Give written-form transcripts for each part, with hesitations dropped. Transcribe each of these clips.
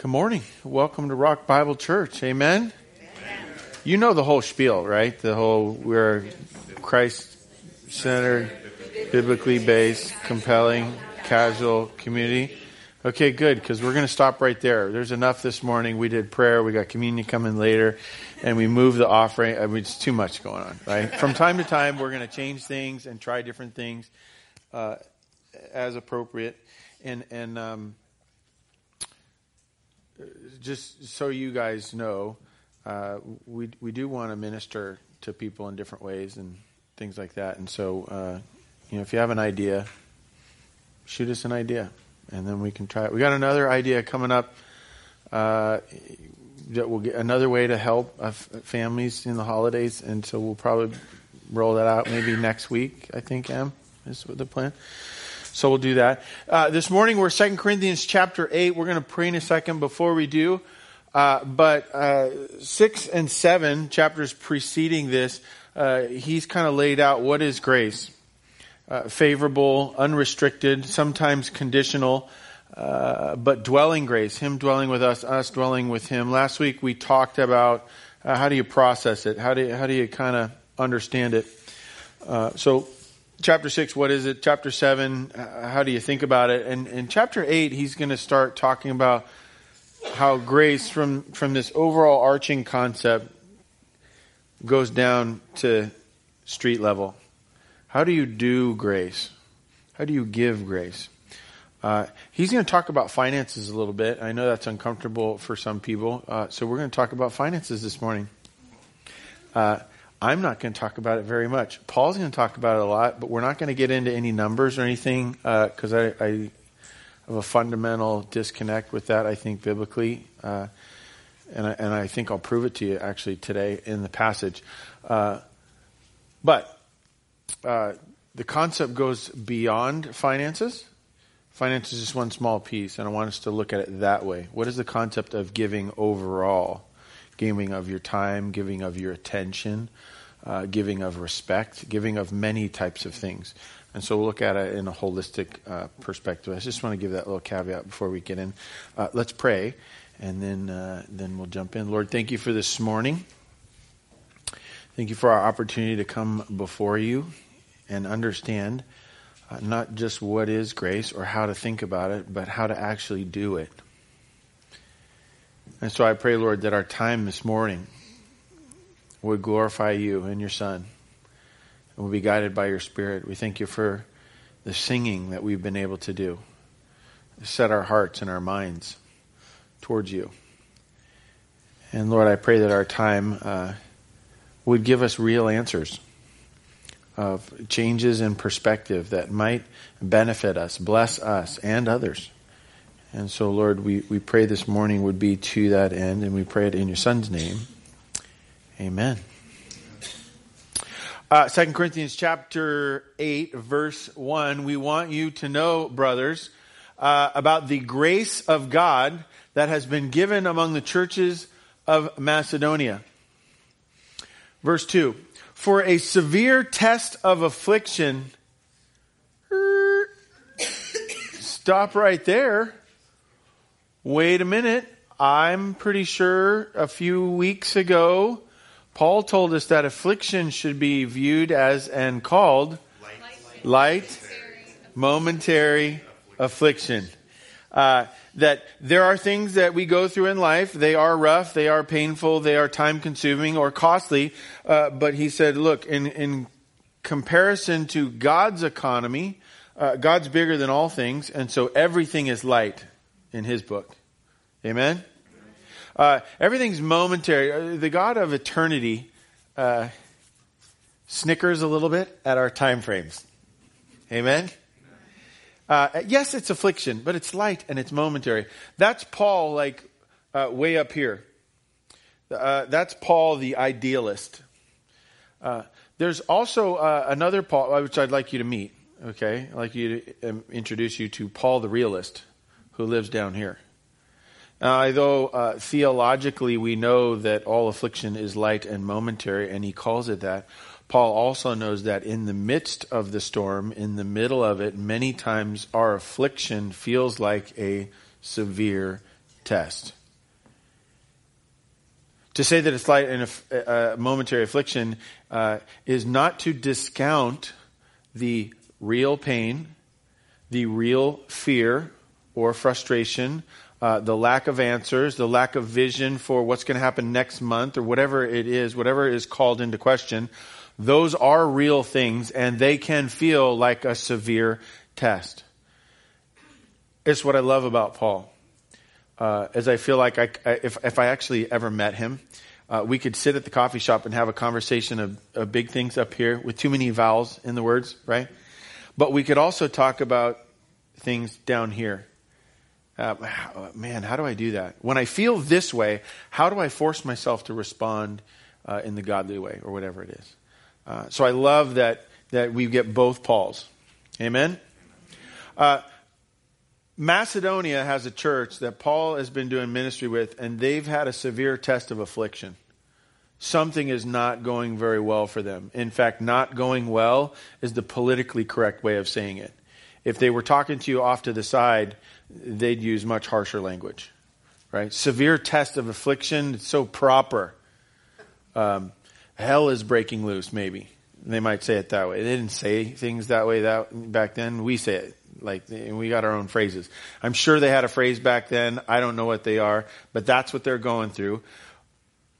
Good morning. Welcome to Rock Bible Church. Amen? Amen. You know the whole spiel, right? The whole we're Christ-centered, biblically based, compelling, casual community. Okay, good, because we're going to stop right there. There's enough this morning. We did prayer. We got communion coming later. And we moved the offering. I mean, it's too much going on, right? From time to time, we're going to change things and try different things as appropriate. And just so you guys know, we do want to minister to people in different ways and things like that. And so, if you have an idea, shoot us an idea. And then we can try it. We got another idea coming up that will get another way to help families in the holidays. And so we'll probably roll that out maybe next week, I think, Em, is the plan. So we'll do that. This morning we're 2 Corinthians chapter 8. We're going to pray in a second before we do. But 6 and 7 chapters preceding this, he's kind of laid out what is grace. Favorable, unrestricted, sometimes conditional, but dwelling grace, him dwelling with us dwelling with him. Last week we talked about how do you process it? How do you kind of understand it? So chapter 6, what is it? Chapter 7, how do you think about it? And in chapter 8, he's going to start talking about how grace from this overall arching concept goes down to street level. How do you do grace? How do you give grace? He's going to talk about finances a little bit. I know that's uncomfortable for some people, so we're going to talk about finances this morning. I'm not going to talk about it very much. Paul's going to talk about it a lot, but we're not going to get into any numbers or anything because I have a fundamental disconnect with that, I think, biblically. And I think I'll prove it to you, actually, today in the passage. But the concept goes beyond finances. Finance is just one small piece, and I want us to look at it that way. What is the concept of giving overall? Giving of your time, giving of your attention, giving of respect, giving of many types of things. And so we'll look at it in a holistic perspective. I just want to give that little caveat before we get in. Let's pray, and then we'll jump in. Lord, thank you for this morning. Thank you for our opportunity to come before you and understand not just what is grace or how to think about it, but how to actually do it. And so I pray, Lord, that our time this morning would glorify you and your Son, and we'll be guided by your Spirit. We thank you for the singing that we've been able to do, set our hearts and our minds towards you. And Lord, I pray that our time would give us real answers of changes in perspective that might benefit us, bless us, and others. And so, Lord, we pray this morning would be to that end, and we pray it in your Son's name. Amen. 2 Corinthians chapter 8, verse 1, we want you to know, brothers, about the grace of God that has been given among the churches of Macedonia. Verse 2, for a severe test of affliction, stop right there. Wait a minute. I'm pretty sure a few weeks ago, Paul told us that affliction should be viewed as and called light momentary affliction. That there are things that we go through in life. They are rough, they are painful, they are time-consuming or costly. But he said, look, in comparison to God's economy, God's bigger than all things, and so everything is light in his book. Amen? Everything's momentary. The God of eternity snickers a little bit at our time frames. Amen? Yes, it's affliction, but it's light and it's momentary. That's Paul, way up here. That's Paul, the idealist. There's also another Paul, which I'd like you to meet, okay? I'd like you to introduce you to Paul, the realist, who lives down here. Although theologically we know that all affliction is light and momentary, and he calls it that, Paul also knows that in the midst of the storm, in the middle of it, many times our affliction feels like a severe test. To say that it's light and a momentary affliction is not to discount the real pain, the real fear or frustration, the lack of answers, the lack of vision for what's going to happen next month or whatever is called into question. Those are real things, and they can feel like a severe test. It's what I love about Paul. As I feel like if I actually ever met him, we could sit at the coffee shop and have a conversation of big things up here with too many vowels in the words, right? But we could also talk about things down here. Man, how do I do that? When I feel this way, how do I force myself to respond in the godly way or whatever it is? So I love that we get both Pauls. Amen? Macedonia has a church that Paul has been doing ministry with, and they've had a severe test of affliction. Something is not going very well for them. In fact, not going well is the politically correct way of saying it. If they were talking to you off to the side, they'd use much harsher language. Right? Severe test of affliction, it's so proper. Hell is breaking loose, maybe. They might say it that way. They didn't say things that way back then. We say it. And we got our own phrases. I'm sure they had a phrase back then. I don't know what they are, but that's what they're going through.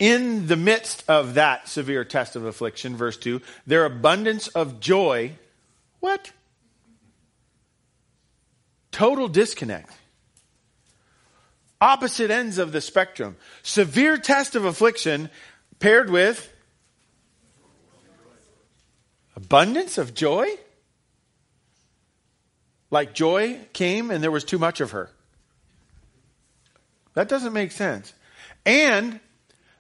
In the midst of that severe test of affliction, verse 2, their abundance of joy, what? Total disconnect. Opposite ends of the spectrum. Severe test of affliction paired with abundance of joy? Like joy came and there was too much of her. That doesn't make sense. And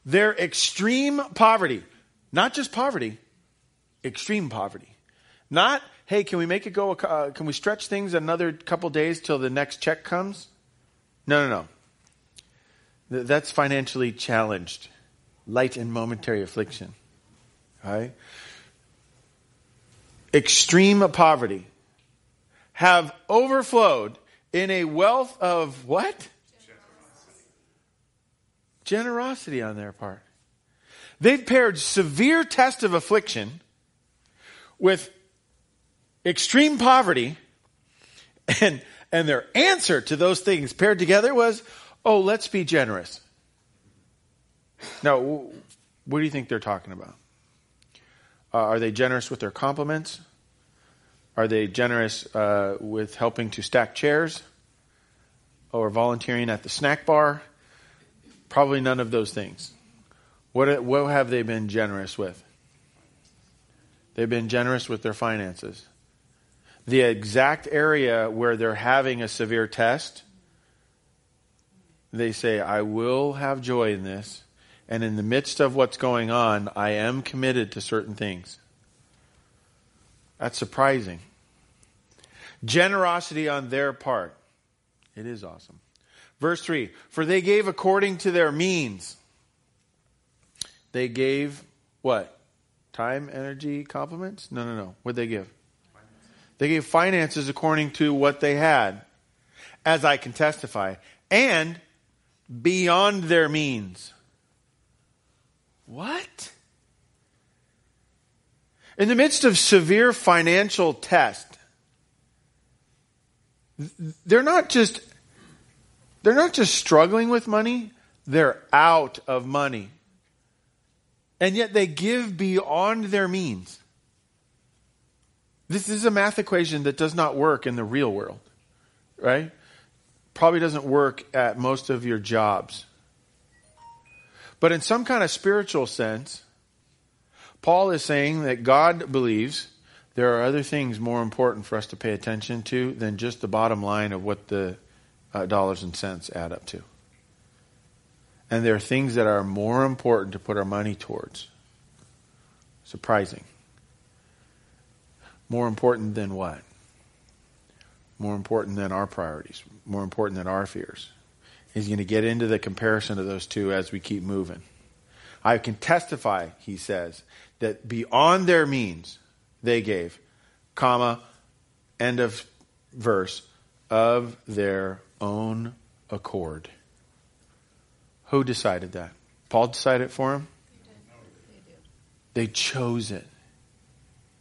their extreme poverty. Not just poverty, extreme poverty. Not, hey, can we make it go, can we stretch things another couple days till the next check comes? No. That's financially challenged. Light and momentary affliction. All right? Extreme poverty, have overflowed in a wealth of what? Generosity on their part. They've paired severe test of affliction with extreme poverty, and their answer to those things paired together was, oh, let's be generous. Now, what do you think they're talking about? Are they generous with their compliments? Are they generous with helping to stack chairs or volunteering at the snack bar? Probably none of those things. What have they been generous with? They've been generous with their finances. The exact area where they're having a severe test, they say, I will have joy in this. And in the midst of what's going on, I am committed to certain things. That's surprising. Generosity on their part. It is awesome. Verse 3, for they gave according to their means. They gave what? Time, energy, compliments? No. What'd they give? Finances. They gave finances according to what they had, as I can testify, and beyond their means. What? In the midst of severe financial test, they're not just struggling with money, they're out of money. And yet they give beyond their means. This is a math equation that does not work in the real world, right? Probably doesn't work at most of your jobs. But in some kind of spiritual sense, Paul is saying that God believes there are other things more important for us to pay attention to than just the bottom line of what the dollars and cents add up to. And there are things that are more important to put our money towards. Surprising. More important than what? More important than our priorities. More important than our fears. He's going to get into the comparison of those two as we keep moving. I can testify, he says, that beyond their means they gave, end of verse, of their own accord. Who decided that? Paul decided it for him? They chose it.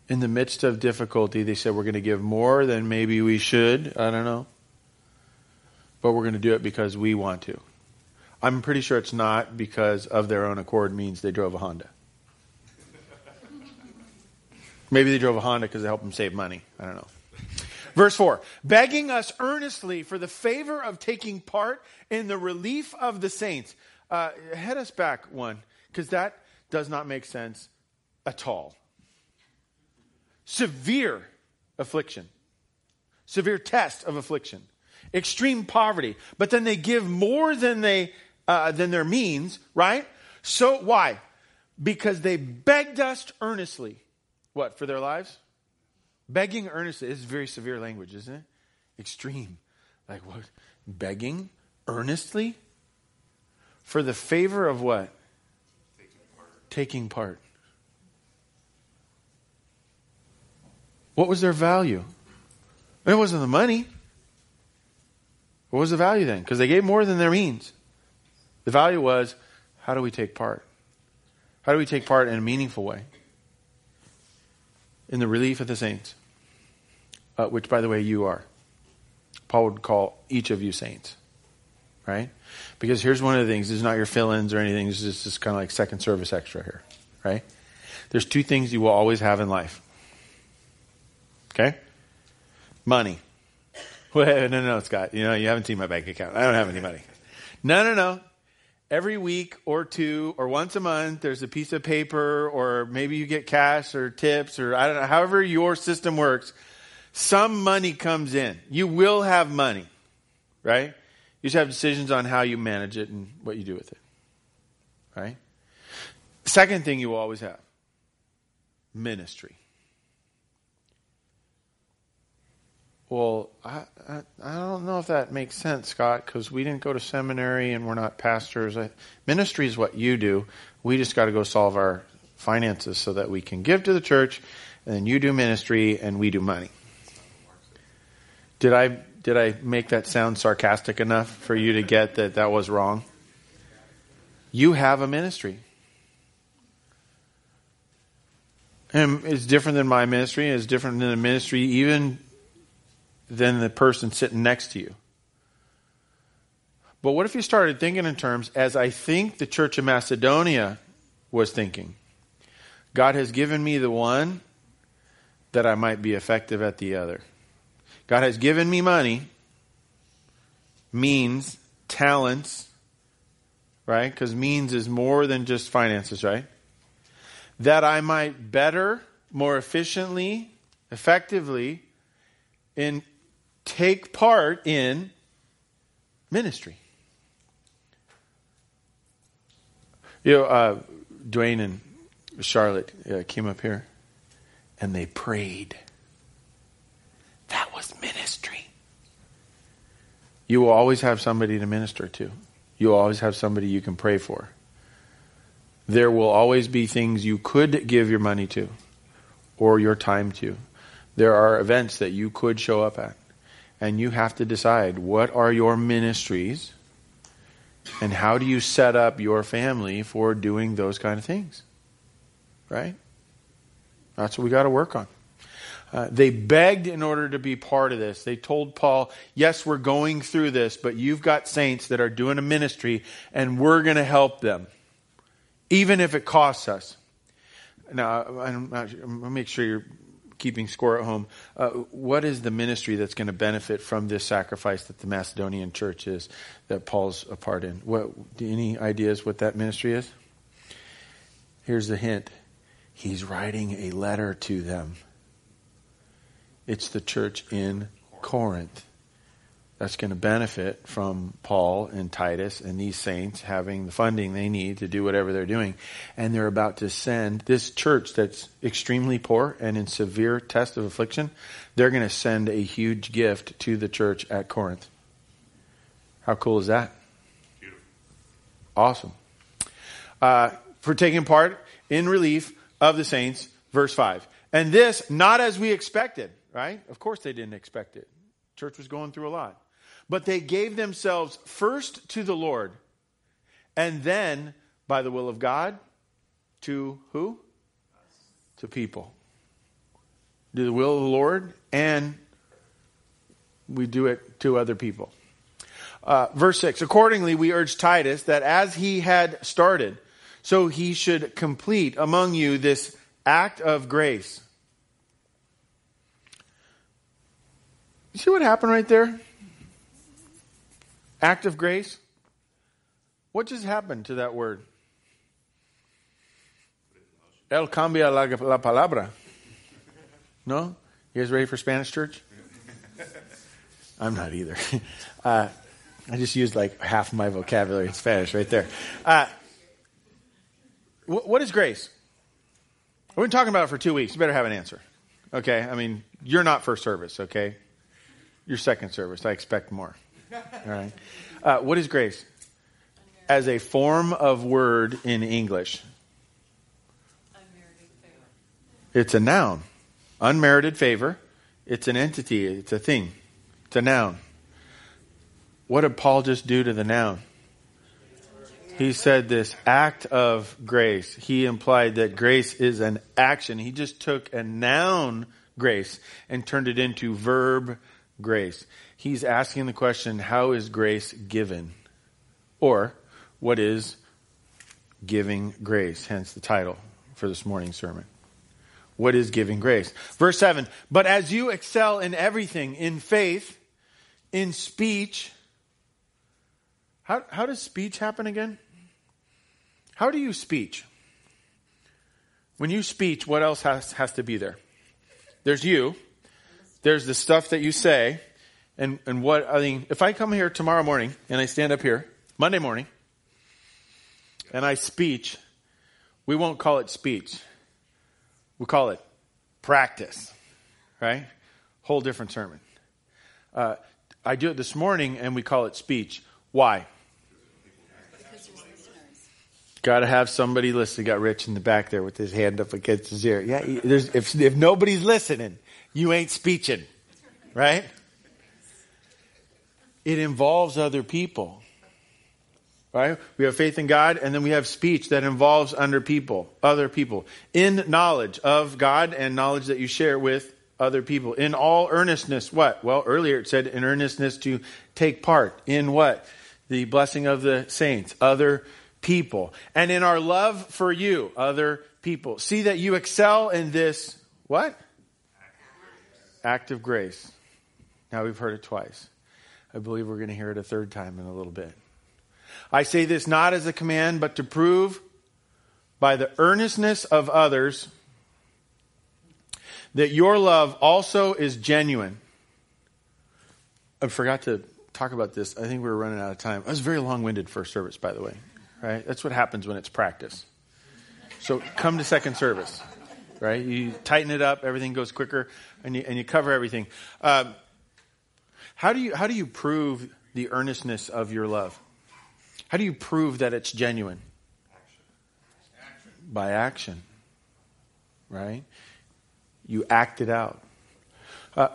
In the midst of difficulty, they said, we're going to give more than maybe we should. I don't know. But we're going to do it because we want to. I'm pretty sure it's not because of their own accord means they drove a Honda. Maybe they drove a Honda because they helped them save money. I don't know. Verse 4, begging us earnestly for the favor of taking part in the relief of the saints. Head us back one, because that does not make sense at all. Severe affliction. Severe test of affliction. Extreme poverty. But then they give more than their means, right? So why? Because they begged us earnestly. What, for their lives? Begging earnestly. This is very severe language, isn't it? Extreme. Like what? Begging earnestly? For the favor of what? Taking part. What was their value? It wasn't the money. What was the value then? Because they gave more than their means. The value was, how do we take part? How do we take part in a meaningful way? In the relief of the saints. Which, by the way, you are. Paul would call each of you saints. Right? Because here's one of the things. This is not your fill-ins or anything. This is just kind of like second service extra here. Right? There's two things you will always have in life. Okay? Money. Well, no, Scott. You know, you haven't seen my bank account. I don't have any money. No. Every week or two or once a month, there's a piece of paper, or maybe you get cash or tips, or I don't know, however your system works, some money comes in. You will have money, right? You just have decisions on how you manage it and what you do with it, right? Second thing you will always have, ministry. Well, I don't know if that makes sense, Scott, because we didn't go to seminary and we're not pastors. Ministry is what you do. We just got to go solve our finances so that we can give to the church, and then you do ministry and we do money. Did I make that sound sarcastic enough for you to get that that was wrong? You have a ministry. And it's different than my ministry. It's different than the ministry even than the person sitting next to you. But what if you started thinking in terms, as I think the church of Macedonia was thinking, God has given me the one that I might be effective at the other. God has given me money, means, talents, right? Because means is more than just finances, right? That I might better, more efficiently, effectively, and take part in ministry. You know, Dwayne and Charlotte came up here and they prayed. That was ministry. You will always have somebody to minister to. You will always have somebody you can pray for. There will always be things you could give your money to or your time to. There are events that you could show up at. And you have to decide, what are your ministries? And how do you set up your family for doing those kind of things? Right? That's what we got to work on. They begged in order to be part of this. They told Paul, yes, we're going through this, but you've got saints that are doing a ministry, and we're going to help them. Even if it costs us. Now, I'm not sure. I'm going to make sure you're keeping score at home. What is the ministry that's going to benefit from this sacrifice that the Macedonian church is, that Paul's a part in? Any ideas what that ministry is? Here's the hint. He's writing a letter to them. It's the church in Corinth that's going to benefit from Paul and Titus and these saints having the funding they need to do whatever they're doing. And they're about to send this church that's extremely poor and in severe test of affliction. They're going to send a huge gift to the church at Corinth. How cool is that? Beautiful. Awesome. For taking part in relief of the saints, verse 5. And this, not as we expected, right? Of course they didn't expect it. Church was going through a lot. But they gave themselves first to the Lord And then, by the will of God, to who? Us. To people. Do the will of the Lord, and we do it to other people. Verse 6, accordingly we urge Titus that as he had started, so he should complete among you this act of grace. You see what happened right there? Act of grace. What just happened to that word? El cambia la palabra. No? You guys ready for Spanish church? I'm not either. I just used like half my vocabulary in Spanish right there. What is grace? We've been talking about it for 2 weeks. You better have an answer. Okay? I mean, you're not first service, okay? You're second service. I expect more. All right? What is grace? As a form of word in English. Unmerited favor. It's a noun. Unmerited favor. It's an entity. It's a thing. It's a noun. What did Paul just do to the noun? He said this act of grace. He implied that grace is an action. He just took a noun, grace, and turned it into verb, grace. He's asking the question, how is grace given? Or, what is giving grace? Hence the title for this morning's sermon. What is giving grace? Verse 7, but as you excel in everything, in faith, in speech. How does speech happen again? How do you speech? When you speech, what else has to be there? There's you. There's the stuff that you say. And what, I mean, if I come here tomorrow morning and I stand up here, Monday morning, and I speech, we won't call it speech. We call it practice, right? Whole different sermon. I do it this morning and we call it speech. Why? Got to have somebody listen. Got Rich in the back there with his hand up against his ear. Yeah, if nobody's listening, you ain't speeching, right? It involves other people, right? We have faith in God, and then we have speech that involves other people, in knowledge of God and knowledge that you share with other people. In all earnestness, what? Well, earlier it said in earnestness to take part in what? The blessing of the saints, other people. And in our love for you, other people. See that you excel in this, what? Act of grace. Now we've heard it twice. I believe we're going to hear it a third time in a little bit. I say this not as a command, but to prove by the earnestness of others that your love also is genuine. I forgot to talk about this. I think we were running out of time. I was very long-winded first service, by the way. Right? That's what happens when it's practice. So come to second service. Right? You tighten it up. Everything goes quicker, and you cover everything. How do you prove the earnestness of your love? How do you prove that it's genuine? Action. By action. Right? You act it out.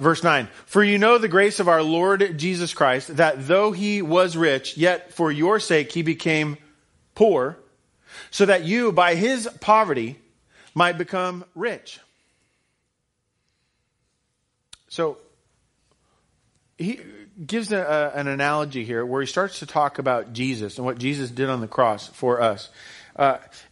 Verse 9. For you know the grace of our Lord Jesus Christ, that though he was rich, yet for your sake he became poor, so that you by his poverty might become rich. So he gives an analogy here where he starts to talk about Jesus and what Jesus did on the cross for us.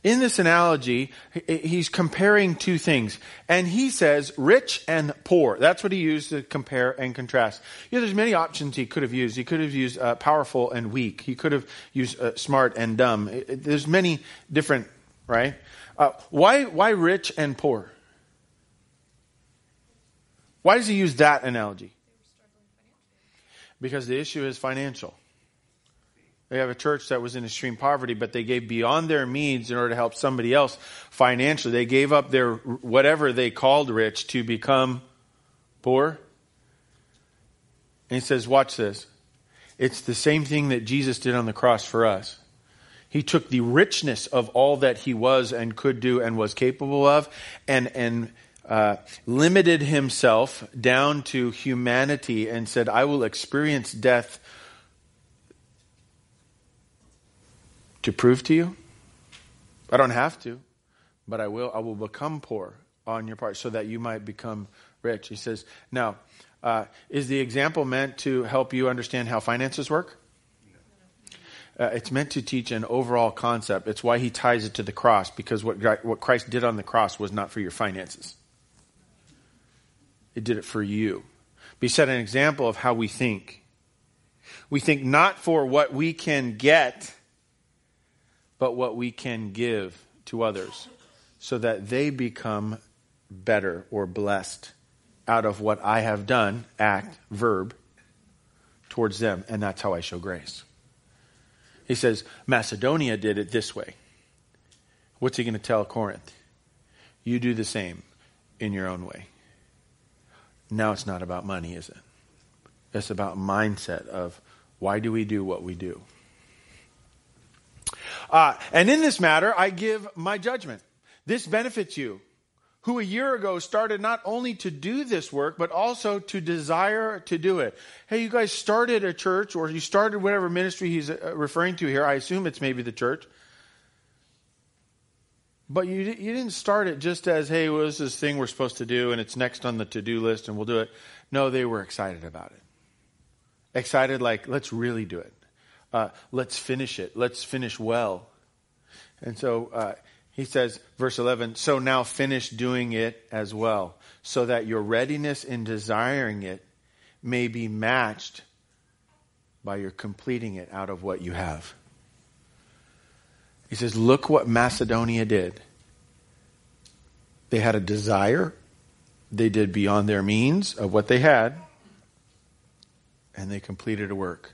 In this analogy, he's comparing two things. And he says rich and poor. That's what he used to compare and contrast. You know, there's many options he could have used. He could have used powerful and weak. He could have used smart and dumb. There's many different, right? Why rich and poor? Why does he use that analogy? Because the issue is financial. They have a church that was in extreme poverty, but they gave beyond their means in order to help somebody else financially. They gave up their whatever they called rich to become poor. And he says, watch this. It's the same thing that Jesus did on the cross for us. He took the richness of all that he was and could do and was capable of and limited himself down to humanity and said, I will experience death to prove to you. I don't have to, but I will. I will become poor on your part so that you might become rich. He says, now, is the example meant to help you understand how finances work? It's meant to teach an overall concept. It's why he ties it to the cross, because what Christ did on the cross was not for your finances. It did it for you. But he set an example of how we think. We think not for what we can get, but what we can give to others so that they become better or blessed out of what I have done, act, verb, towards them. And that's how I show grace. He says, Macedonia did it this way. What's he going to tell Corinth? You do the same in your own way. Now it's not about money, is it? It's about mindset of why do we do what we do? And in this matter, I give my judgment. This benefits you, who a year ago started not only to do this work, but also to desire to do it. Hey, you guys started a church, or you started whatever ministry he's referring to here. I assume it's maybe the church. But you didn't start it just as, hey, well, this is this thing we're supposed to do, and it's next on the to-do list, and we'll do it. No, they were excited about it. Excited like, let's really do it. Let's finish it. Let's finish well. And so... he says, verse 11, so now finish doing it as well, so that your readiness in desiring it may be matched by your completing it out of what you have. He says, look what Macedonia did. They had a desire. They did beyond their means of what they had. And they completed a work.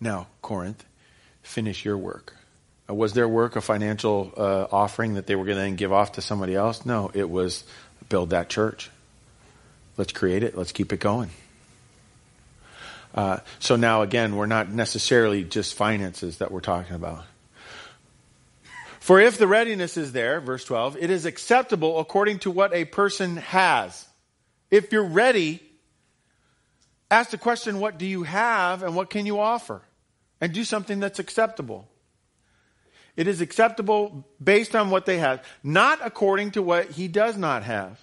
Now, Corinth, finish your work. Was their work a financial offering that they were going to then give off to somebody else? No, it was build that church. Let's create it. Let's keep it going. So now, again, we're not necessarily just finances that we're talking about. For if the readiness is there, verse 12, it is acceptable according to what a person has. If you're ready, ask the question, what do you have and what can you offer? And do something that's acceptable. It is acceptable based on what they have, not according to what he does not have.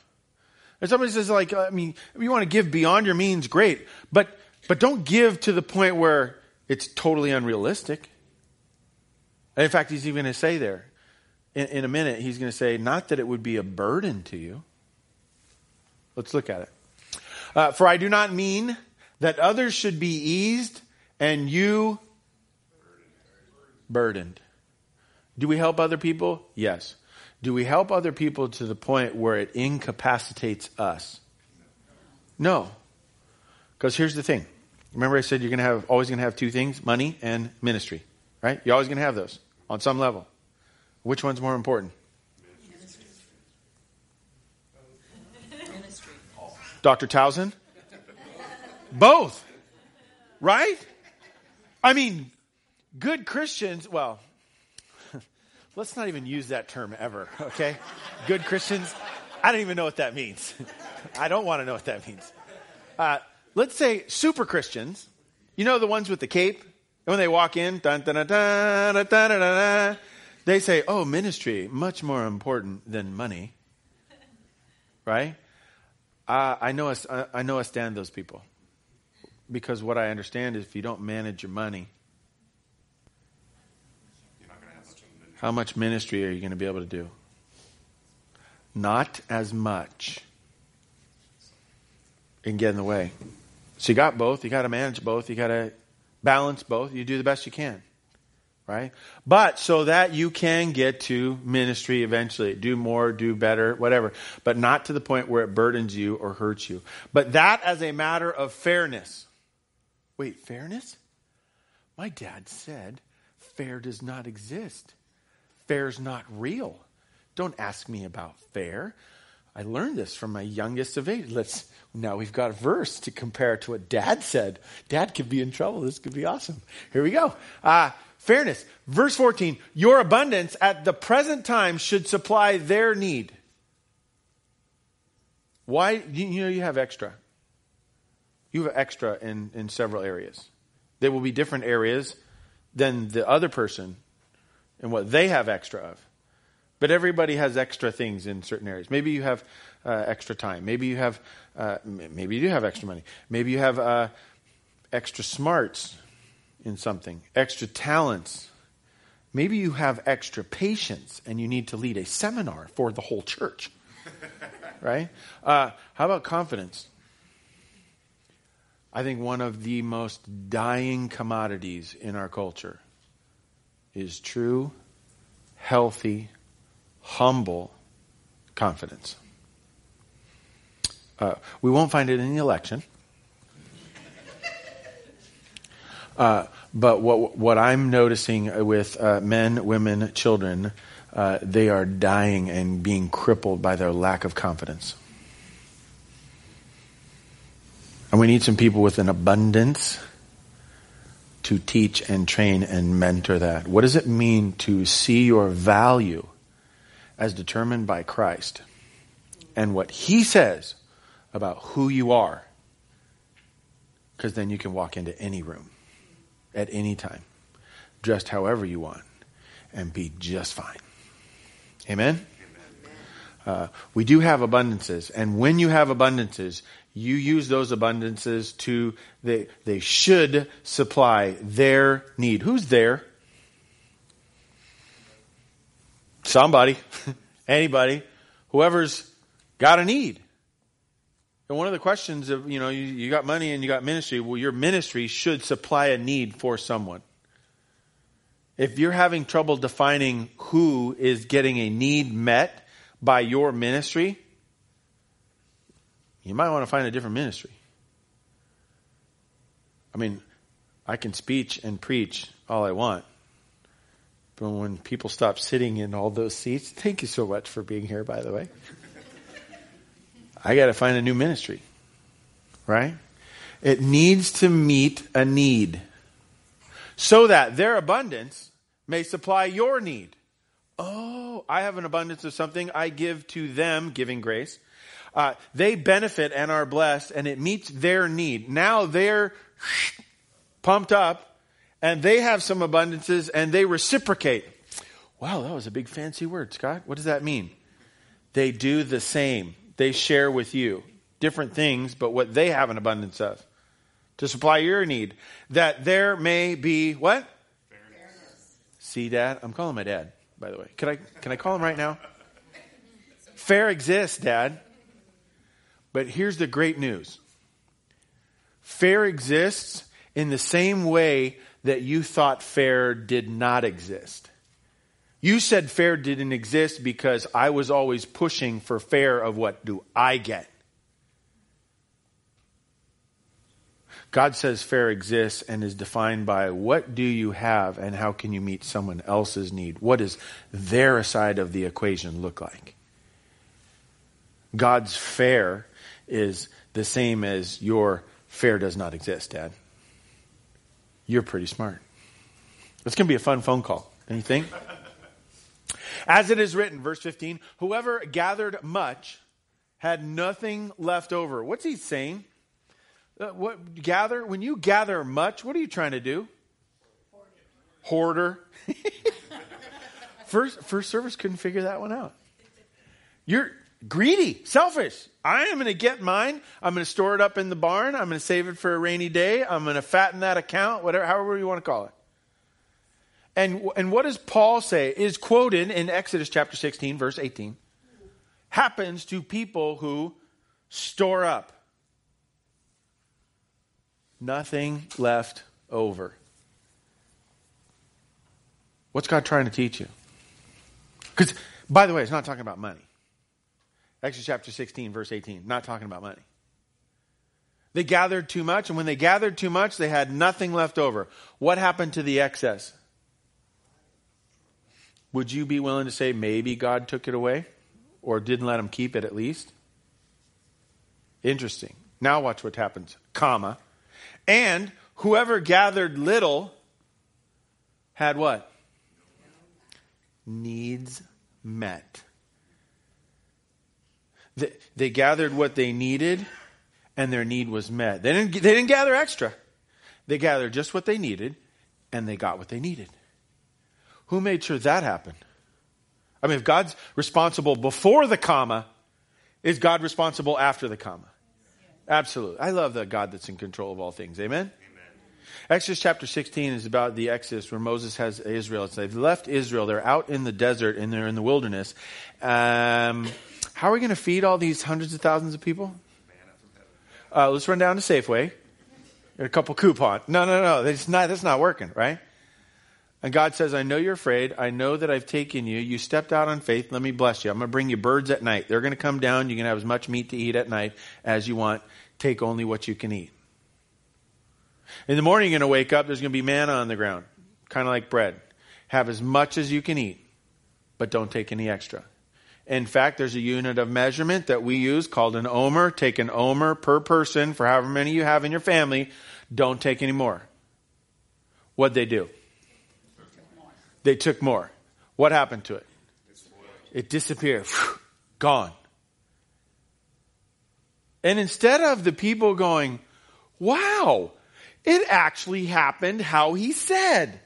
And somebody says, like, I mean, if you want to give beyond your means, great. But don't give to the point where it's totally unrealistic. And in fact, he's even going to say there, in a minute, he's going to say, not that it would be a burden to you. Let's look at it. For I do not mean that others should be eased and you burdened. Do we help other people? Yes. Do we help other people to the point where it incapacitates us? No. Because here's the thing. Remember I said you're going to have always going to have two things, money and ministry, right? You're always going to have those on some level. Which one's more important? Ministry. Ministry. Dr. Towson? Both. Right? I mean, good Christians, well, let's not even use that term ever, okay? Good Christians, I don't even know what that means. I don't want to know what that means. Let's say super Christians, you know, the ones with the cape? And when they walk in, dun, dun, dun, dun, dun, dun, dun, they say, oh, ministry, much more important than money, right? I know I stand those people, because what I understand is if you don't manage your money, how much ministry are you going to be able to do? Not as much. It can get in the way. So you got both. You got to manage both. You got to balance both. You do the best you can. Right? But so that you can get to ministry eventually. Do more, do better, whatever. But not to the point where it burdens you or hurts you. But that as a matter of fairness. Wait, fairness? My dad said fair does not exist. Fair's not real. Don't ask me about fair. I learned this from my youngest of age. Now we've got a verse to compare to what Dad said. Dad could be in trouble. This could be awesome. Here we go. Fairness. Verse 14. Your abundance at the present time should supply their need. Why? You know, you have extra. You have extra in several areas. There will be different areas than the other person and what they have extra of. But everybody has extra things in certain areas. Maybe you have extra time. Maybe you have, maybe you do have extra money. Maybe you have extra smarts in something, extra talents. Maybe you have extra patience and you need to lead a seminar for the whole church, right? How about confidence? I think one of the most dying commodities in our culture is true, healthy, humble confidence. We won't find it in the election. But what I'm noticing with men, women, children, they are dying and being crippled by their lack of confidence. And we need some people with an abundance to teach and train and mentor that. What does it mean to see your value as determined by Christ and what He says about who you are? Because then you can walk into any room at any time, dressed however you want, and be just fine. Amen? We do have abundances, and when you have abundances, you use those abundances to, they should supply their need. Who's there? Somebody, anybody, whoever's got a need. And one of the questions of, you know, you got money and you got ministry. Well, your ministry should supply a need for someone. If you're having trouble defining who is getting a need met by your ministry, you might want to find a different ministry. I mean, I can speech and preach all I want. But when people stop sitting in all those seats, thank you so much for being here, by the way. I got to find a new ministry, right? It needs to meet a need so that their abundance may supply your need. Oh, I have an abundance of something. I give to them, giving grace. They benefit and are blessed, and it meets their need. Now they're pumped up, and they have some abundances, and they reciprocate. Wow, that was a big fancy word, Scott. What does that mean? They do the same. They share with you different things, but what they have an abundance of to supply your need, that there may be what? Fairness. See, Dad, I'm calling my dad, by the way. Can I call him right now? Fair exists, Dad. But here's the great news. Fair exists in the same way that you thought fair did not exist. You said fair didn't exist because I was always pushing for fair of what do I get. God says fair exists and is defined by what do you have and how can you meet someone else's need? What does their side of the equation look like? God's fair is the same as your fair does not exist, Dad. You're pretty smart. It's going to be a fun phone call. Anything? As it is written, verse 15, whoever gathered much had nothing left over. What's he saying? When you gather much, what are you trying to do? Hoarder. First service couldn't figure that one out. You're greedy, selfish. I am going to get mine. I'm going to store it up in the barn. I'm going to save it for a rainy day. I'm going to fatten that account, whatever, however you want to call it. And what does Paul say is quoted in Exodus chapter 16, verse 18, happens to people who store up. Nothing left over. What's God trying to teach you? Because, by the way, it's not talking about money. Exodus chapter 16, verse 18, not talking about money. They gathered too much, and when they gathered too much, they had nothing left over. What happened to the excess? Would you be willing to say maybe God took it away or didn't let him keep it at least? Interesting. Now watch what happens. Comma. And whoever gathered little had what? Needs met. They gathered what they needed and their need was met. They didn't gather extra. They gathered just what they needed and they got what they needed. Who made sure that happened? I mean, if God's responsible before the comma, is God responsible after the comma? Absolutely. I love the God that's in control of all things. Amen? Amen. Exodus chapter 16 is about the Exodus where Moses has Israel. So they've left Israel. They're out in the desert and they're in the wilderness. How are we going to feed all these hundreds of thousands of people? Let's run down to Safeway. Get a couple coupons. No. That's not working, right? And God says, I know you're afraid. I know that I've taken you. You stepped out on faith. Let me bless you. I'm going to bring you birds at night. They're going to come down. You're going to have as much meat to eat at night as you want. Take only what you can eat. In the morning, you're going to wake up. There's going to be manna on the ground, kind of like bread. Have as much as you can eat, but don't take any extra. In fact, there's a unit of measurement that we use called an omer. Take an omer per person for however many you have in your family. Don't take any more. What'd they do? They took more. What happened to it? It disappeared. Gone. And instead of the people going, wow, it actually happened how he said.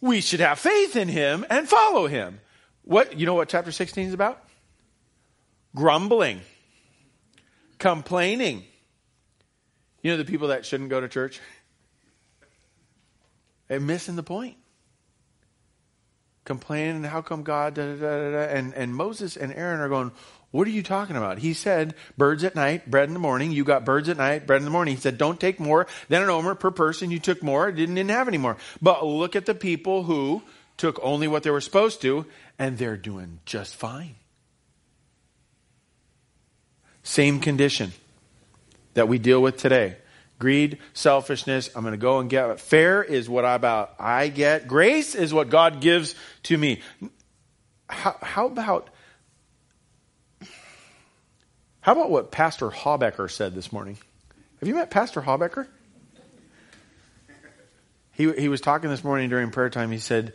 We should have faith in him and follow him. What, you know what chapter 16 is about? Grumbling. Complaining. You know the people that shouldn't go to church? They're missing the point. Complaining, how come God, and Moses and Aaron are going, what are you talking about? He said, birds at night, bread in the morning. You got birds at night, bread in the morning. He said, don't take more than an omer per person. You took more, didn't have any more. But look at the people who took only what they were supposed to, and they're doing just fine. Same condition that we deal with today. Greed, selfishness, I'm going to go and get it. Fair is what I get. Grace is what God gives to me. How about what Pastor Haubecker said this morning? Have you met Pastor Haubecker? He was talking this morning during prayer time. He said,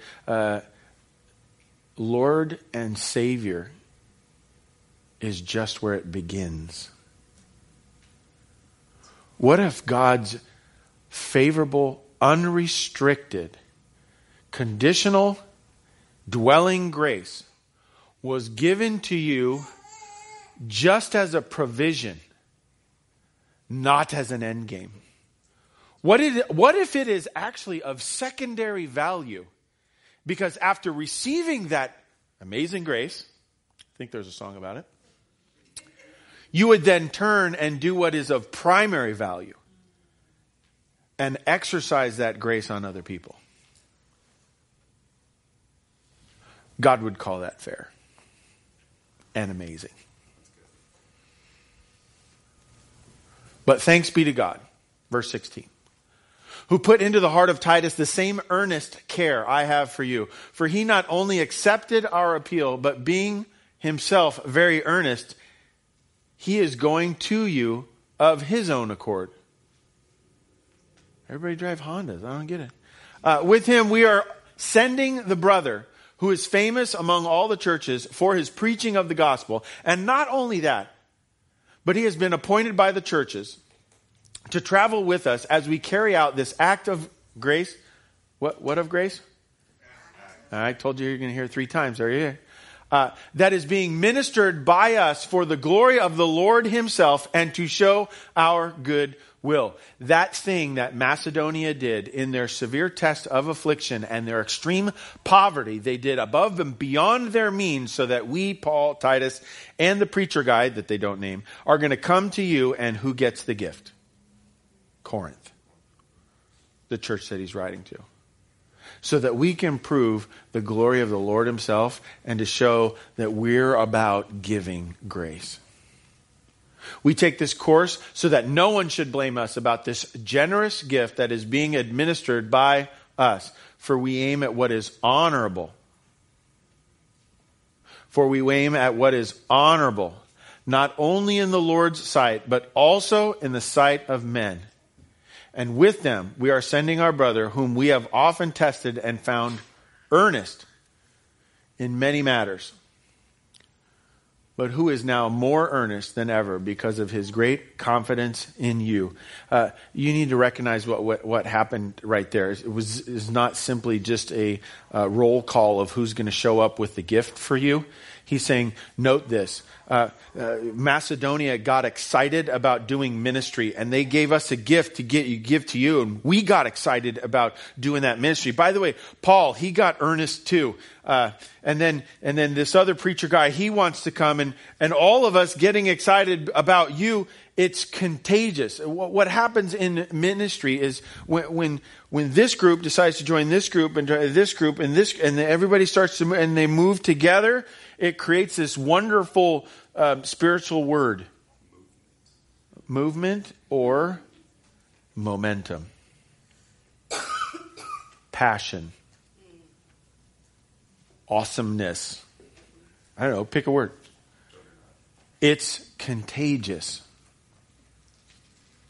Lord and Savior is just where it begins. What if God's favorable, unrestricted, conditional, dwelling grace was given to you just as a provision, not as an end game? What if it is actually of secondary value? Because after receiving that amazing grace, I think there's a song about it, you would then turn and do what is of primary value and exercise that grace on other people. God would call that fair and amazing. But thanks be to God, verse 16, who put into the heart of Titus the same earnest care I have for you. For he not only accepted our appeal, but being himself very earnest, he is going to you of his own accord. Everybody drive Hondas. I don't get it. With him, we are sending the brother who is famous among all the churches for his preaching of the gospel. And not only that, but he has been appointed by the churches to travel with us as we carry out this act of grace. What of grace? I told you you're going to hear it 3 times. Are you here? That is being ministered by us for the glory of the Lord himself and to show our good will. That thing that Macedonia did in their severe test of affliction and their extreme poverty, they did above and beyond their means so that we, Paul, Titus, and the preacher guide that they don't name, are going to come to you. And who gets the gift? Corinth, the church that he's writing to. So that we can prove the glory of the Lord himself and to show that we're about giving grace. We take this course so that no one should blame us about this generous gift that is being administered by us. For we aim at what is honorable. Not only in the Lord's sight, but also in the sight of men. And with them, we are sending our brother, whom we have often tested and found earnest in many matters. but who is now more earnest than ever because of his great confidence in you. You need to recognize what happened right there. It was not simply just a roll call of who's going to show up with the gift for you. He's saying, note this, Macedonia got excited about doing ministry, and they gave us a gift to give to you, and we got excited about doing that ministry. By the way, Paul, he got earnest too. And then this other preacher guy, he wants to come, and all of us getting excited about you, it's contagious. What happens in ministry is when this group decides to join this group and this group and this, and everybody starts to move, and they move together, it creates this wonderful spiritual word. Movement or momentum. Passion. Awesomeness. I don't know, pick a word. It's contagious.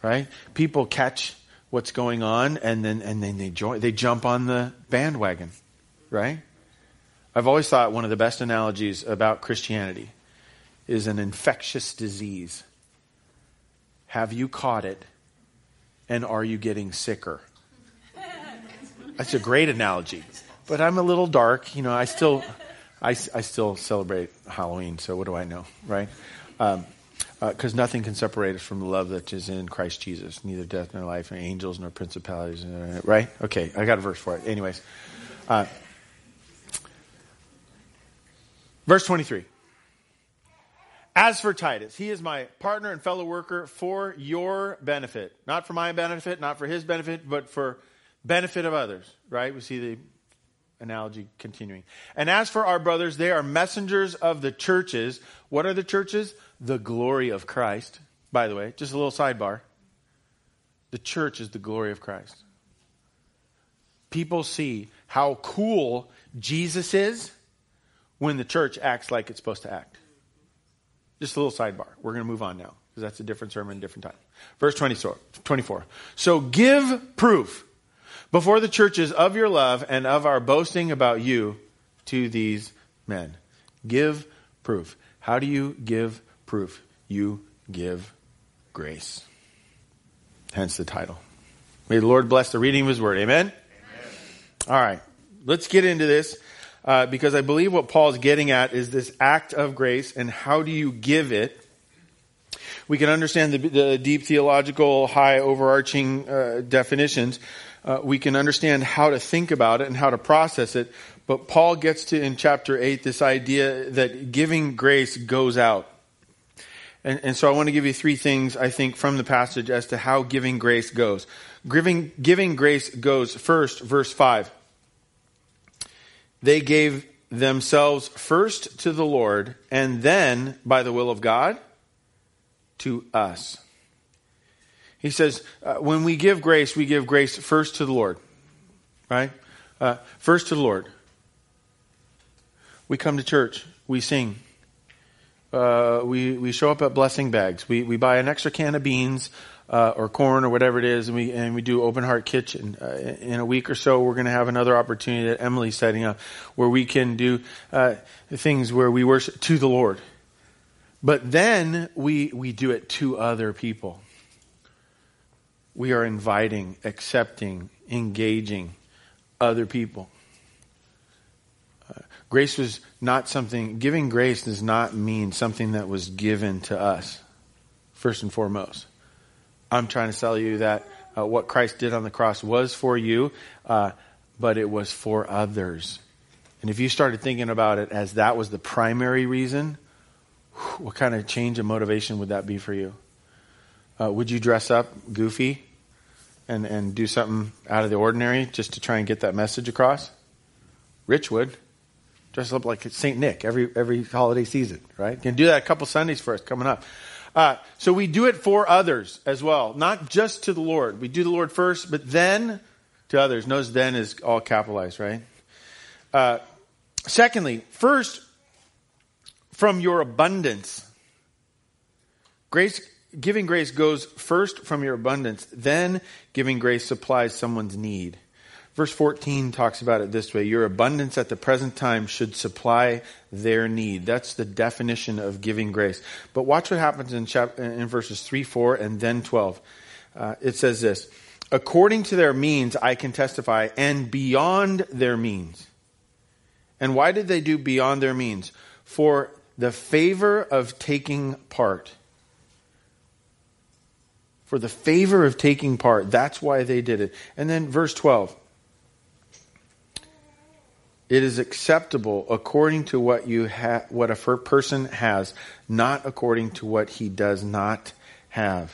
Right? People catch what's going on and then they join, they jump on the bandwagon. Right? I've always thought one of the best analogies about Christianity is an infectious disease. Have you caught it, and are you getting sicker? That's a great analogy, but I'm a little dark. You know, I still celebrate Halloween, so what do I know, right? Because nothing can separate us from the love that is in Christ Jesus, neither death nor life, nor angels nor principalities, right? Okay, I got a verse for it. Anyways, Verse 23, as for Titus, he is my partner and fellow worker for your benefit. Not for my benefit, not for his benefit, but for benefit of others, right? We see the analogy continuing. And as for our brothers, they are messengers of the churches. What are the churches? The glory of Christ. By the way, just a little sidebar. The church is the glory of Christ. People see how cool Jesus is when the church acts like it's supposed to act. Just a little sidebar. We're going to move on now, because that's a different sermon, different time. Verse 24. So give proof before the churches of your love and of our boasting about you to these men. Give proof. How do you give proof? You give grace. Hence the title. May the Lord bless the reading of his word. Amen? Amen. All right. Let's get into this. Because I believe what Paul's getting at is this act of grace, and how do you give it? We can understand the deep theological, high overarching definitions. We can understand how to think about it and how to process it. But Paul gets to, in chapter 8, this idea that giving grace goes out. And so I want to give you three things, I think, from the passage as to how giving grace goes. Giving grace goes first, verse 5. They gave themselves first to the Lord, and then, by the will of God, to us. He says, when we give grace first to the Lord. Right? First to the Lord. We come to church. We sing. We show up at blessing bags. We buy an extra can of beans or corn or whatever it is, and we do open heart kitchen. In a week or so, we're going to have another opportunity that Emily's setting up where we can do things where we worship to the Lord. But then we do it to other people. We are inviting, accepting, engaging other people. Grace was not something, giving grace does not mean something that was given to us, first and foremost. I'm trying to sell you that what Christ did on the cross was for you, but it was for others. And if you started thinking about it as that was the primary reason, what kind of change and motivation would that be for you? Would you dress up goofy and do something out of the ordinary just to try and get that message across? Rich would. Dress up like St. Nick every holiday season, right? Can do that a couple Sundays for us coming up. So we do it for others as well, not just to the Lord. We do the Lord first, but then to others. Notice then is all capitalized, right? Secondly, first, from your abundance. Grace, giving grace goes first from your abundance. Then giving grace supplies someone's need. Verse 14 talks about it this way. Your abundance at the present time should supply their need. That's the definition of giving grace. But watch what happens in verses 3, 4, and then 12. It says this. According to their means, I can testify, and beyond their means. And why did they do beyond their means? For the favor of taking part. For the favor of taking part. That's why they did it. And then verse 12. It is acceptable according to what what a person has, not according to what he does not have.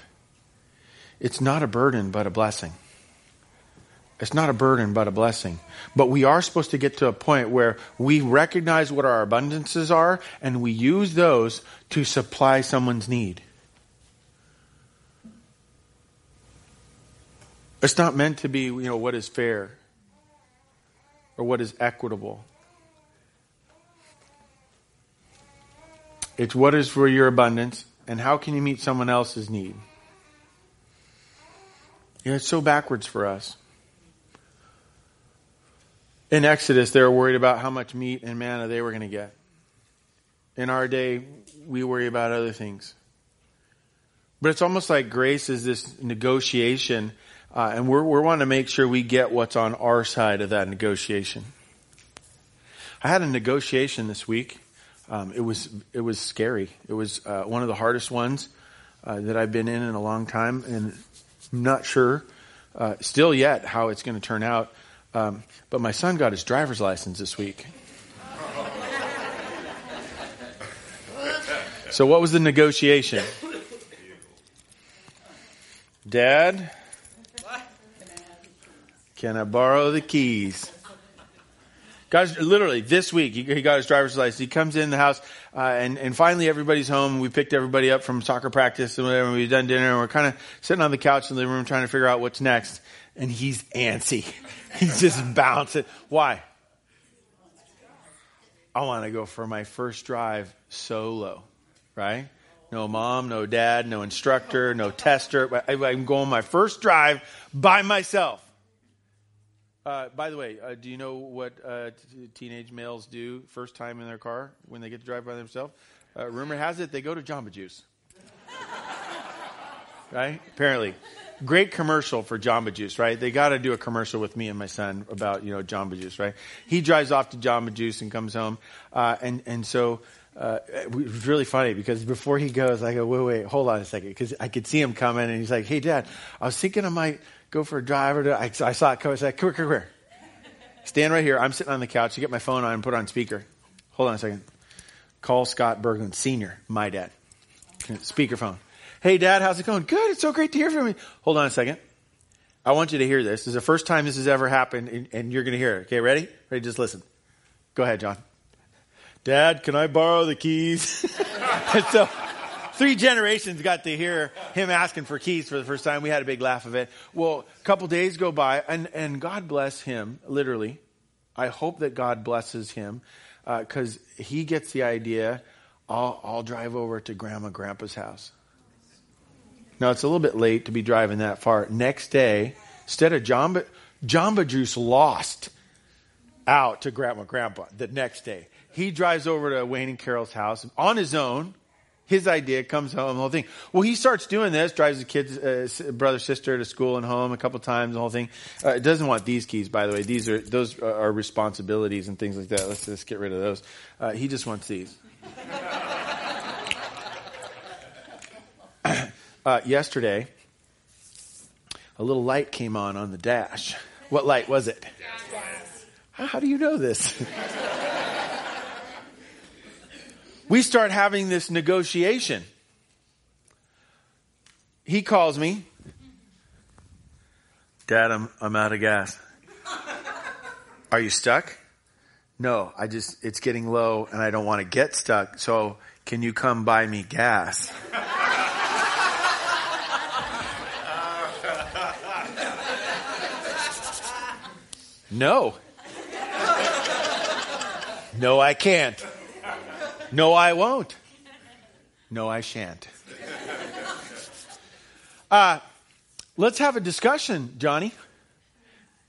It's not a burden, but a blessing. It's not a burden, but a blessing. But we are supposed to get to a point where we recognize what our abundances are, and we use those to supply someone's need. It's not meant to be, what is fair or what is equitable. It's what is for your abundance, and how can you meet someone else's need? It's so backwards for us. In Exodus, they were worried about how much meat and manna they were going to get. In our day, we worry about other things. But it's almost like grace is this negotiation, and we want to make sure we get what's on our side of that negotiation. I had a negotiation this week. It was scary. It was one of the hardest ones that I've been in a long time, and I'm not sure still yet how it's going to turn out. But my son got his driver's license this week. So what was the negotiation? Dad, can I borrow the keys? Guys, literally this week, he got his driver's license. He comes in the house, and finally everybody's home. We picked everybody up from soccer practice and whatever. We've done dinner, and we're kind of sitting on the couch in the room trying to figure out what's next. And he's antsy. He's just bouncing. Why? I want to go for my first drive solo, right? No mom, no dad, no instructor, no tester. I'm going my first drive by myself. By the way, do you know what teenage males do first time in their car when they get to drive by themselves? Rumor has it they go to Jamba Juice. Right? Apparently. Great commercial for Jamba Juice, right? They got to do a commercial with me and my son about, Jamba Juice, right? He drives off to Jamba Juice and comes home. So it was really funny because before he goes, I go, wait, hold on a second. Because I could see him coming, and he's like, hey, Dad, I was thinking I might go for a drive. I saw it coming. I said, come here. Stand right here. I'm sitting on the couch. You get my phone on and put on speaker. Hold on a second. Call Scott Berglund, Sr., my dad. Speakerphone. Hey, Dad, how's it going? Good. It's so great to hear from you. Hold on a second. I want you to hear this. This is the first time this has ever happened, and you're going to hear it. Okay, ready? Ready? Just listen. Go ahead, John. Dad, can I borrow the keys? So 3 generations got to hear him asking for keys for the first time. We had a big laugh of it. Well, a couple days go by, and God bless him, literally. I hope that God blesses him because he gets the idea, I'll drive over to Grandma, Grandpa's house. Now, it's a little bit late to be driving that far. Next day, instead of Jamba Juice lost out to Grandma, Grandpa the next day. He drives over to Wayne and Carol's house on his own. His idea comes home, the whole thing. Well, he starts doing this, drives the kids, brother, sister to school and home a couple times, the whole thing. It doesn't want these keys, by the way. Those are responsibilities and things like that. Let's just get rid of those. He just wants these. Yesterday, a little light came on the dash. What light was it? Yes. How do you know this? We start having this negotiation. He calls me. Dad, I'm out of gas. Are you stuck? No, it's getting low and I don't want to get stuck. So can you come buy me gas? No. No, I can't. No, I won't. No, I shan't. Let's have a discussion, Johnny.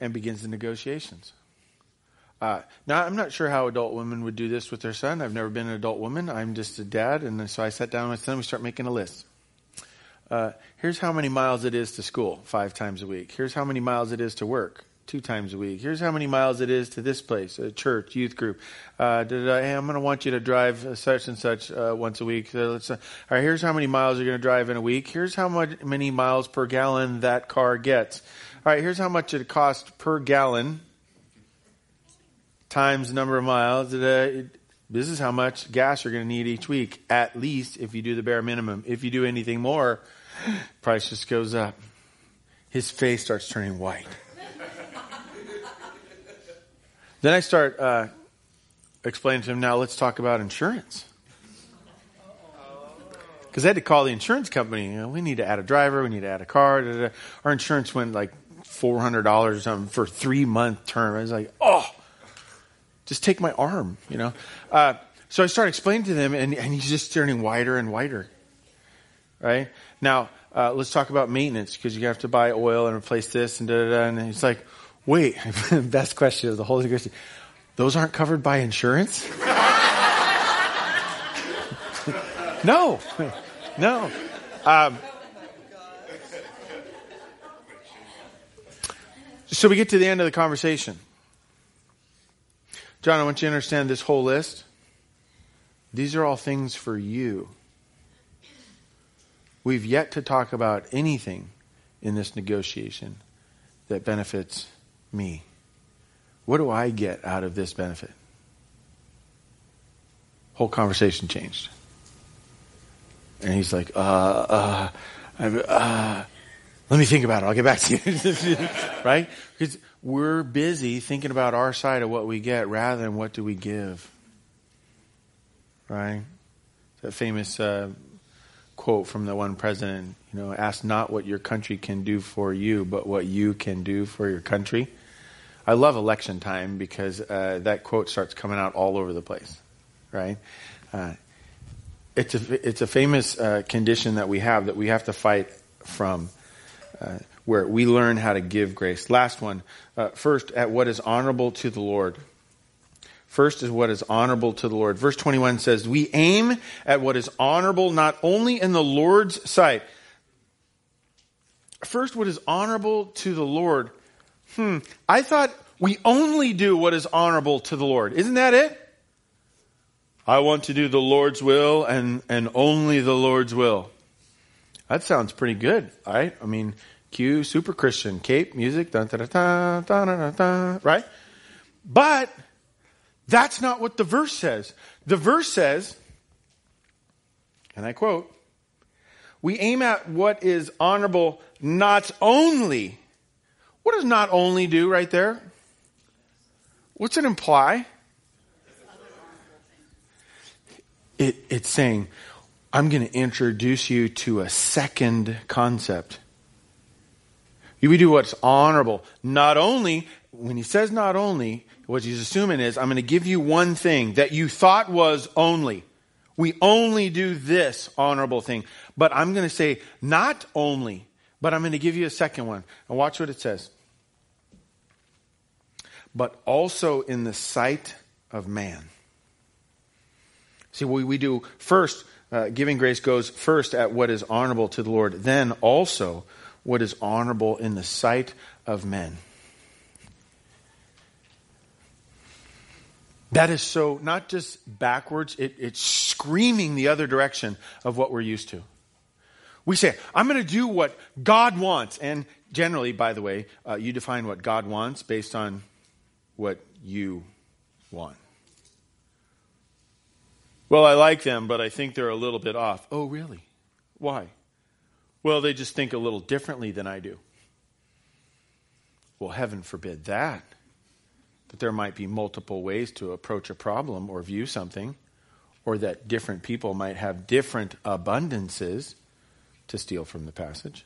and begins the negotiations. Now, I'm not sure how adult women would do this with their son. I've never been an adult woman. I'm just a dad. And so I sat down with them. We start making a list. Here's how many miles it is to school 5 times a week. Here's how many miles it is to work 2 times a week. Here's how many miles it is to this place, a church, youth group. Hey, I'm going to want you to drive such and such once a week. All right, here's how many miles you're going to drive in a week. Here's how many miles per gallon that car gets. All right, here's how much it costs per gallon. Times the number of miles. This is how much gas you're going to need each week, at least if you do the bare minimum. If you do anything more, price just goes up. His face starts turning white. Then I start explaining to him, now let's talk about insurance. Because I had to call the insurance company. You know, we need to add a driver. We need to add a car. Our insurance went like $400 or something for a 3-month term. I was like, oh. Just take my arm, you know. So I start explaining to them, and he's just turning wider and wider. Right? Now, let's talk about maintenance, because you have to buy oil and replace this, and and he's like, wait, best question of the whole question. Those aren't covered by insurance? No. So we get to the end of the conversation. John, I want you to understand this whole list. These are all things for you. We've yet to talk about anything in this negotiation that benefits me. What do I get out of this benefit? Whole conversation changed. And he's like, let me think about it. I'll get back to you. Right? Because we're busy thinking about our side of what we get rather than what do we give. Right? That famous quote from the one president, you know, ask not what your country can do for you, but what you can do for your country. I love election time because that quote starts coming out all over the place. Right? It's a famous condition that we have to fight from. Where we learn how to give grace. Last one. First, at what is honorable to the Lord. First is what is honorable to the Lord. Verse 21 says, we aim at what is honorable not only in the Lord's sight. First, what is honorable to the Lord. I thought we only do what is honorable to the Lord. Isn't that it? I want to do the Lord's will and only the Lord's will. That sounds pretty good, right? I mean, cue super Christian, cape, music, da-da-da-da, da-da-da-da, right? But that's not what the verse says. The verse says, and I quote, we aim at what is honorable not only. What does not only do right there? What's it imply? It's saying, I'm going to introduce you to a second concept. We do what's honorable. Not only, when he says not only, what he's assuming is, I'm going to give you one thing that you thought was only. We only do this honorable thing. But I'm going to say not only, but I'm going to give you a second one. And watch what it says. But also in the sight of man. See, we do first... giving grace goes first at what is honorable to the Lord, then also what is honorable in the sight of men. That is so not just backwards, it's screaming the other direction of what we're used to. We say, I'm going to do what God wants. And generally, by the way, you define what God wants based on what you want. Well, I like them, but I think they're a little bit off. Oh, really? Why? Well, they just think a little differently than I do. Well, heaven forbid that. That there might be multiple ways to approach a problem or view something, or that different people might have different abundances, to steal from the passage.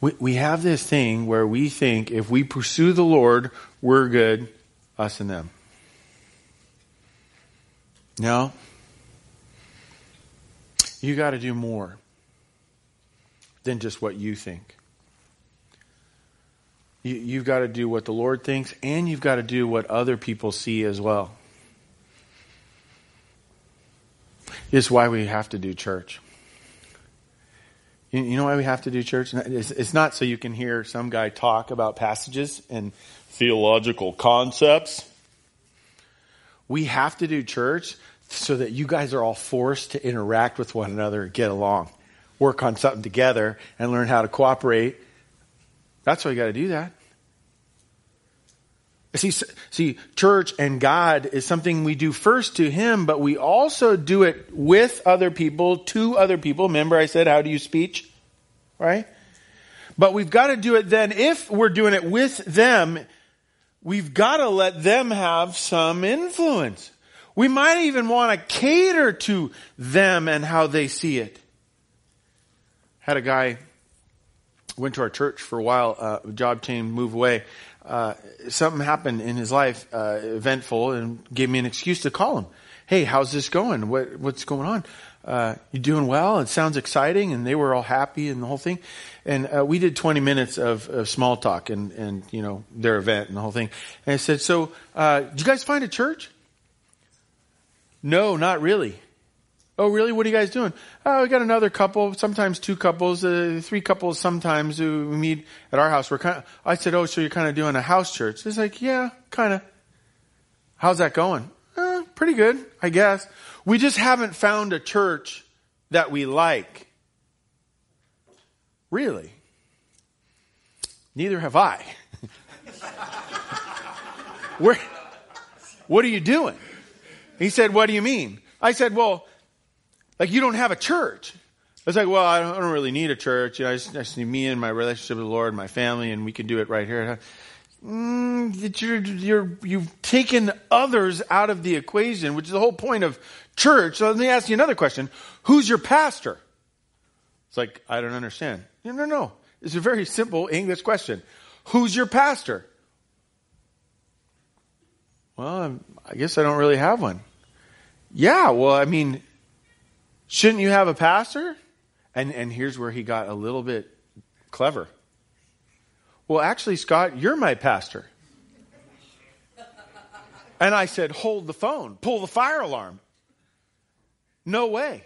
We have this thing where we think if we pursue the Lord, we're good, us and them. No. You got to do more than just what you think. You've got to do what the Lord thinks, and you've got to do what other people see as well. It's why we have to do church. You know why we have to do church? It's not so you can hear some guy talk about passages and theological concepts. We have to do church so that you guys are all forced to interact with one another and get along, work on something together, and learn how to cooperate. That's why you got to do that. See, church and God is something we do first to Him, but we also do it with other people, to other people. Remember I said, how do you speech? Right? But we've got to do it then. If we're doing it with them, we've got to let them have some influence. We might even want to cater to them and how they see it. Had a guy... went to our church for a while, job change, move away. Something happened in his life, eventful, and gave me an excuse to call him. Hey, how's this going? What's going on? You doing well? It sounds exciting. And they were all happy and the whole thing. And we did 20 minutes of small talk and you know, their event and the whole thing. And I said, so did you guys find a church? No, not really. Oh, really? What are you guys doing? Oh, we got another couple, sometimes two couples, three couples sometimes who we meet at our house. I said, oh, so you're kind of doing a house church. It's like, yeah, kind of. How's that going? Pretty good, I guess. We just haven't found a church that we like. Really? Neither have I. What are you doing? He said, what do you mean? I said, well... like, you don't have a church. It's like, well, I don't really need a church. You know, I just need me and my relationship with the Lord and my family, and we can do it right here. You've taken others out of the equation, which is the whole point of church. So let me ask you another question. Who's your pastor? It's like, I don't understand. No. It's a very simple English question. Who's your pastor? Well, I guess I don't really have one. Yeah, well, I mean... shouldn't you have a pastor? And here's where he got a little bit clever. Well, actually, Scott, you're my pastor. And I said, hold the phone, pull the fire alarm. No way.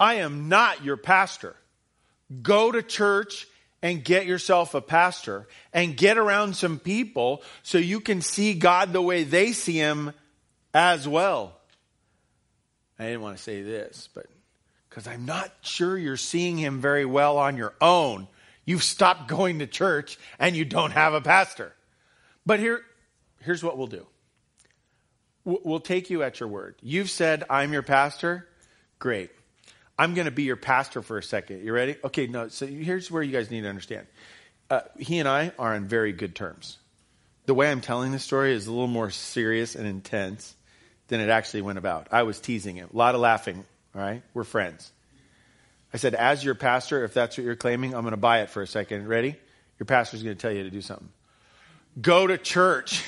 I am not your pastor. Go to church and get yourself a pastor and get around some people so you can see God the way they see Him as well. I didn't want to say this, but because I'm not sure you're seeing Him very well on your own. You've stopped going to church and you don't have a pastor. But here's what we'll do. We'll take you at your word. You've said, I'm your pastor. Great. I'm going to be your pastor for a second. You ready? Okay, no. So here's where you guys need to understand. He and I are on very good terms. The way I'm telling this story is a little more serious and intense than it actually went about. I was teasing him. A lot of laughing, all right? We're friends. I said, as your pastor, if that's what you're claiming, I'm going to buy it for a second. Ready? Your pastor's going to tell you to do something. Go to church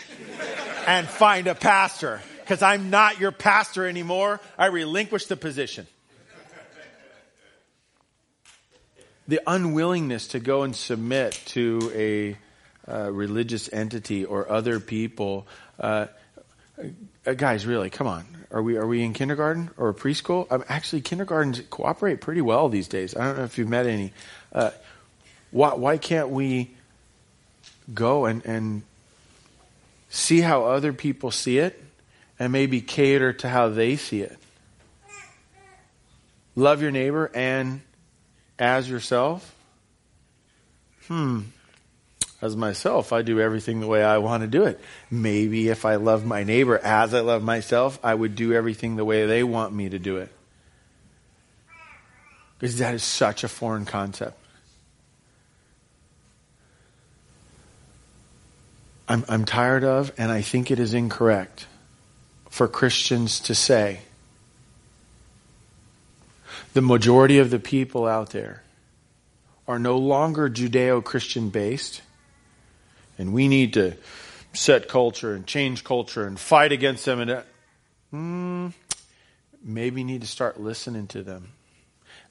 and find a pastor, because I'm not your pastor anymore. I relinquish the position. The unwillingness to go and submit to a religious entity or other people... guys, really, come on. Are we in kindergarten or preschool? Actually, kindergartens cooperate pretty well these days. I don't know if you've met any. Why can't we go and see how other people see it and maybe cater to how they see it? Love your neighbor and as yourself? As myself, I do everything the way I want to do it. Maybe if I love my neighbor as I love myself, I would do everything the way they want me to do it. Because that is such a foreign concept. I'm tired of, and I think it is incorrect for Christians to say, the majority of the people out there are no longer Judeo-Christian based. And we need to set culture and change culture and fight against them. And maybe we need to start listening to them.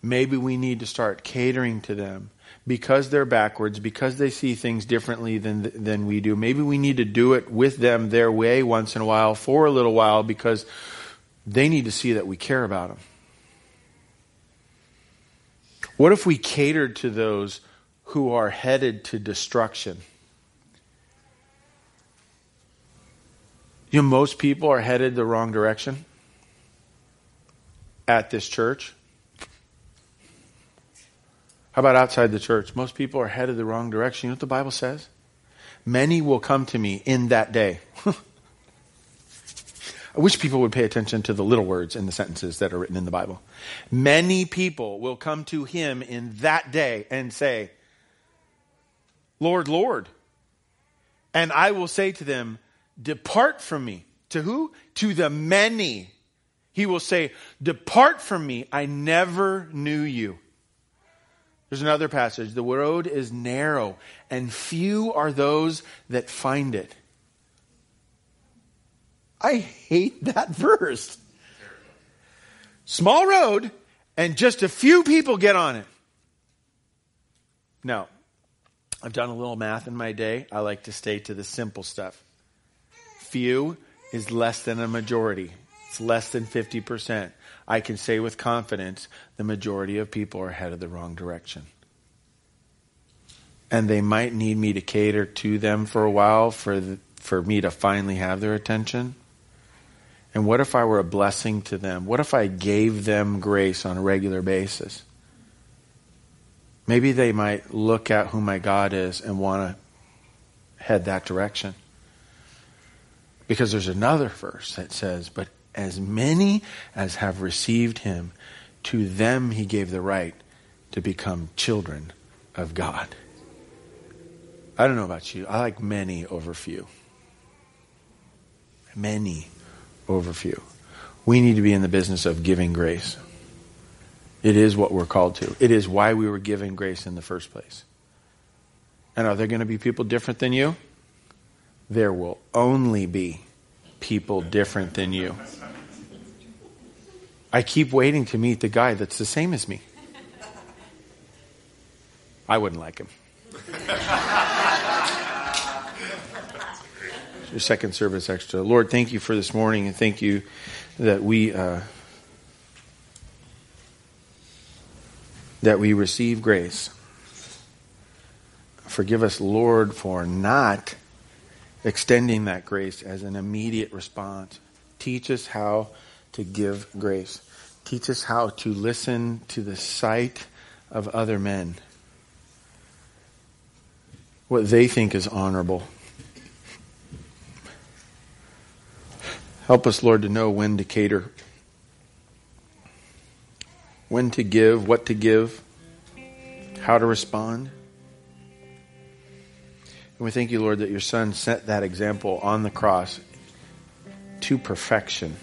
Maybe we need to start catering to them. because they're backwards, because they see things differently than we do. Maybe we need to do it with them their way once in a while, for a little while, because they need to see that we care about them. What if we catered to those who are headed to destruction? You know, most people are headed the wrong direction at this church. How about outside the church? Most people are headed the wrong direction. You know what the Bible says? Many will come to me in that day. I wish people would pay attention to the little words in the sentences that are written in the Bible. Many people will come to him in that day and say, Lord, Lord. And I will say to them, depart from me. To who? To the many. He will say, depart from me. I never knew you. There's another passage. The road is narrow, and few are those that find it. I hate that verse. Small road, and just a few people get on it. Now, I've done a little math in my day. I like to stay to the simple stuff. Few is less than a majority. It's less than 50%. I can say with confidence, the majority of people are headed the wrong direction. And they might need me to cater to them for a while for me to finally have their attention. And what if I were a blessing to them? What if I gave them grace on a regular basis? Maybe they might look at who my God is and want to head that direction. Because there's another verse that says, but as many as have received him, to them he gave the right to become children of God. I don't know about you. I like many over few. Many over few. We need to be in the business of giving grace. It is what we're called to. It is why we were given grace in the first place. And are there going to be people different than you? There will only be people different than you. I keep waiting to meet the guy that's the same as me. I wouldn't like him. Your second service extra. Lord, thank you for this morning, and thank you that we receive grace. Forgive us, Lord, for not extending that grace as an immediate response. Teach us how to give grace. Teach us how to listen to the sight of other men, what they think is honorable. Help us, Lord, to know when to cater, when to give, what to give, how to respond. And we thank you, Lord, that your Son set that example on the cross to perfection.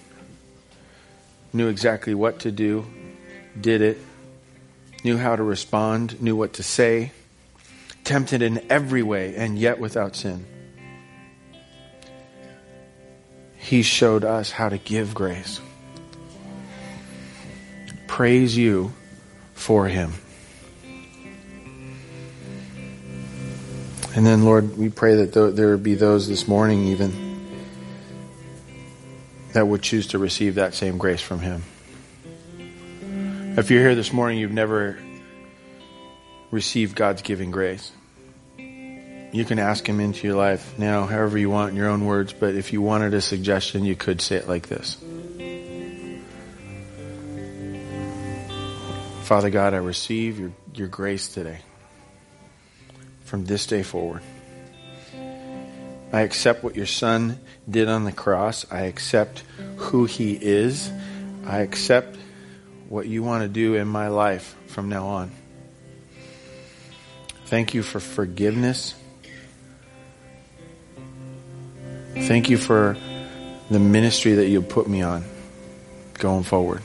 Knew exactly what to do, did it, knew how to respond, knew what to say, tempted in every way and yet without sin. He showed us how to give grace. Praise you for him. And then, Lord, we pray that there would be those this morning even that would choose to receive that same grace from him. If you're here this morning, you've never received God's giving grace. You can ask him into your life now, however you want, in your own words. But if you wanted a suggestion, you could say it like this. Father God, I receive your grace today. From this day forward, I accept what your Son did on the cross. I accept who he is. I accept what you want to do in my life from now on. Thank you for forgiveness. Thank you for the ministry that you put me on going forward.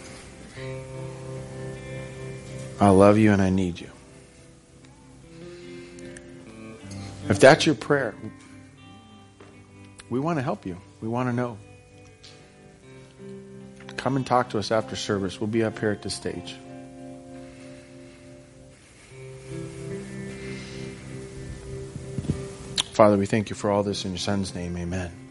I love you and I need you. If that's your prayer, we want to help you. We want to know. Come and talk to us after service. We'll be up here at the stage. Father, we thank you for all this in your Son's name. Amen.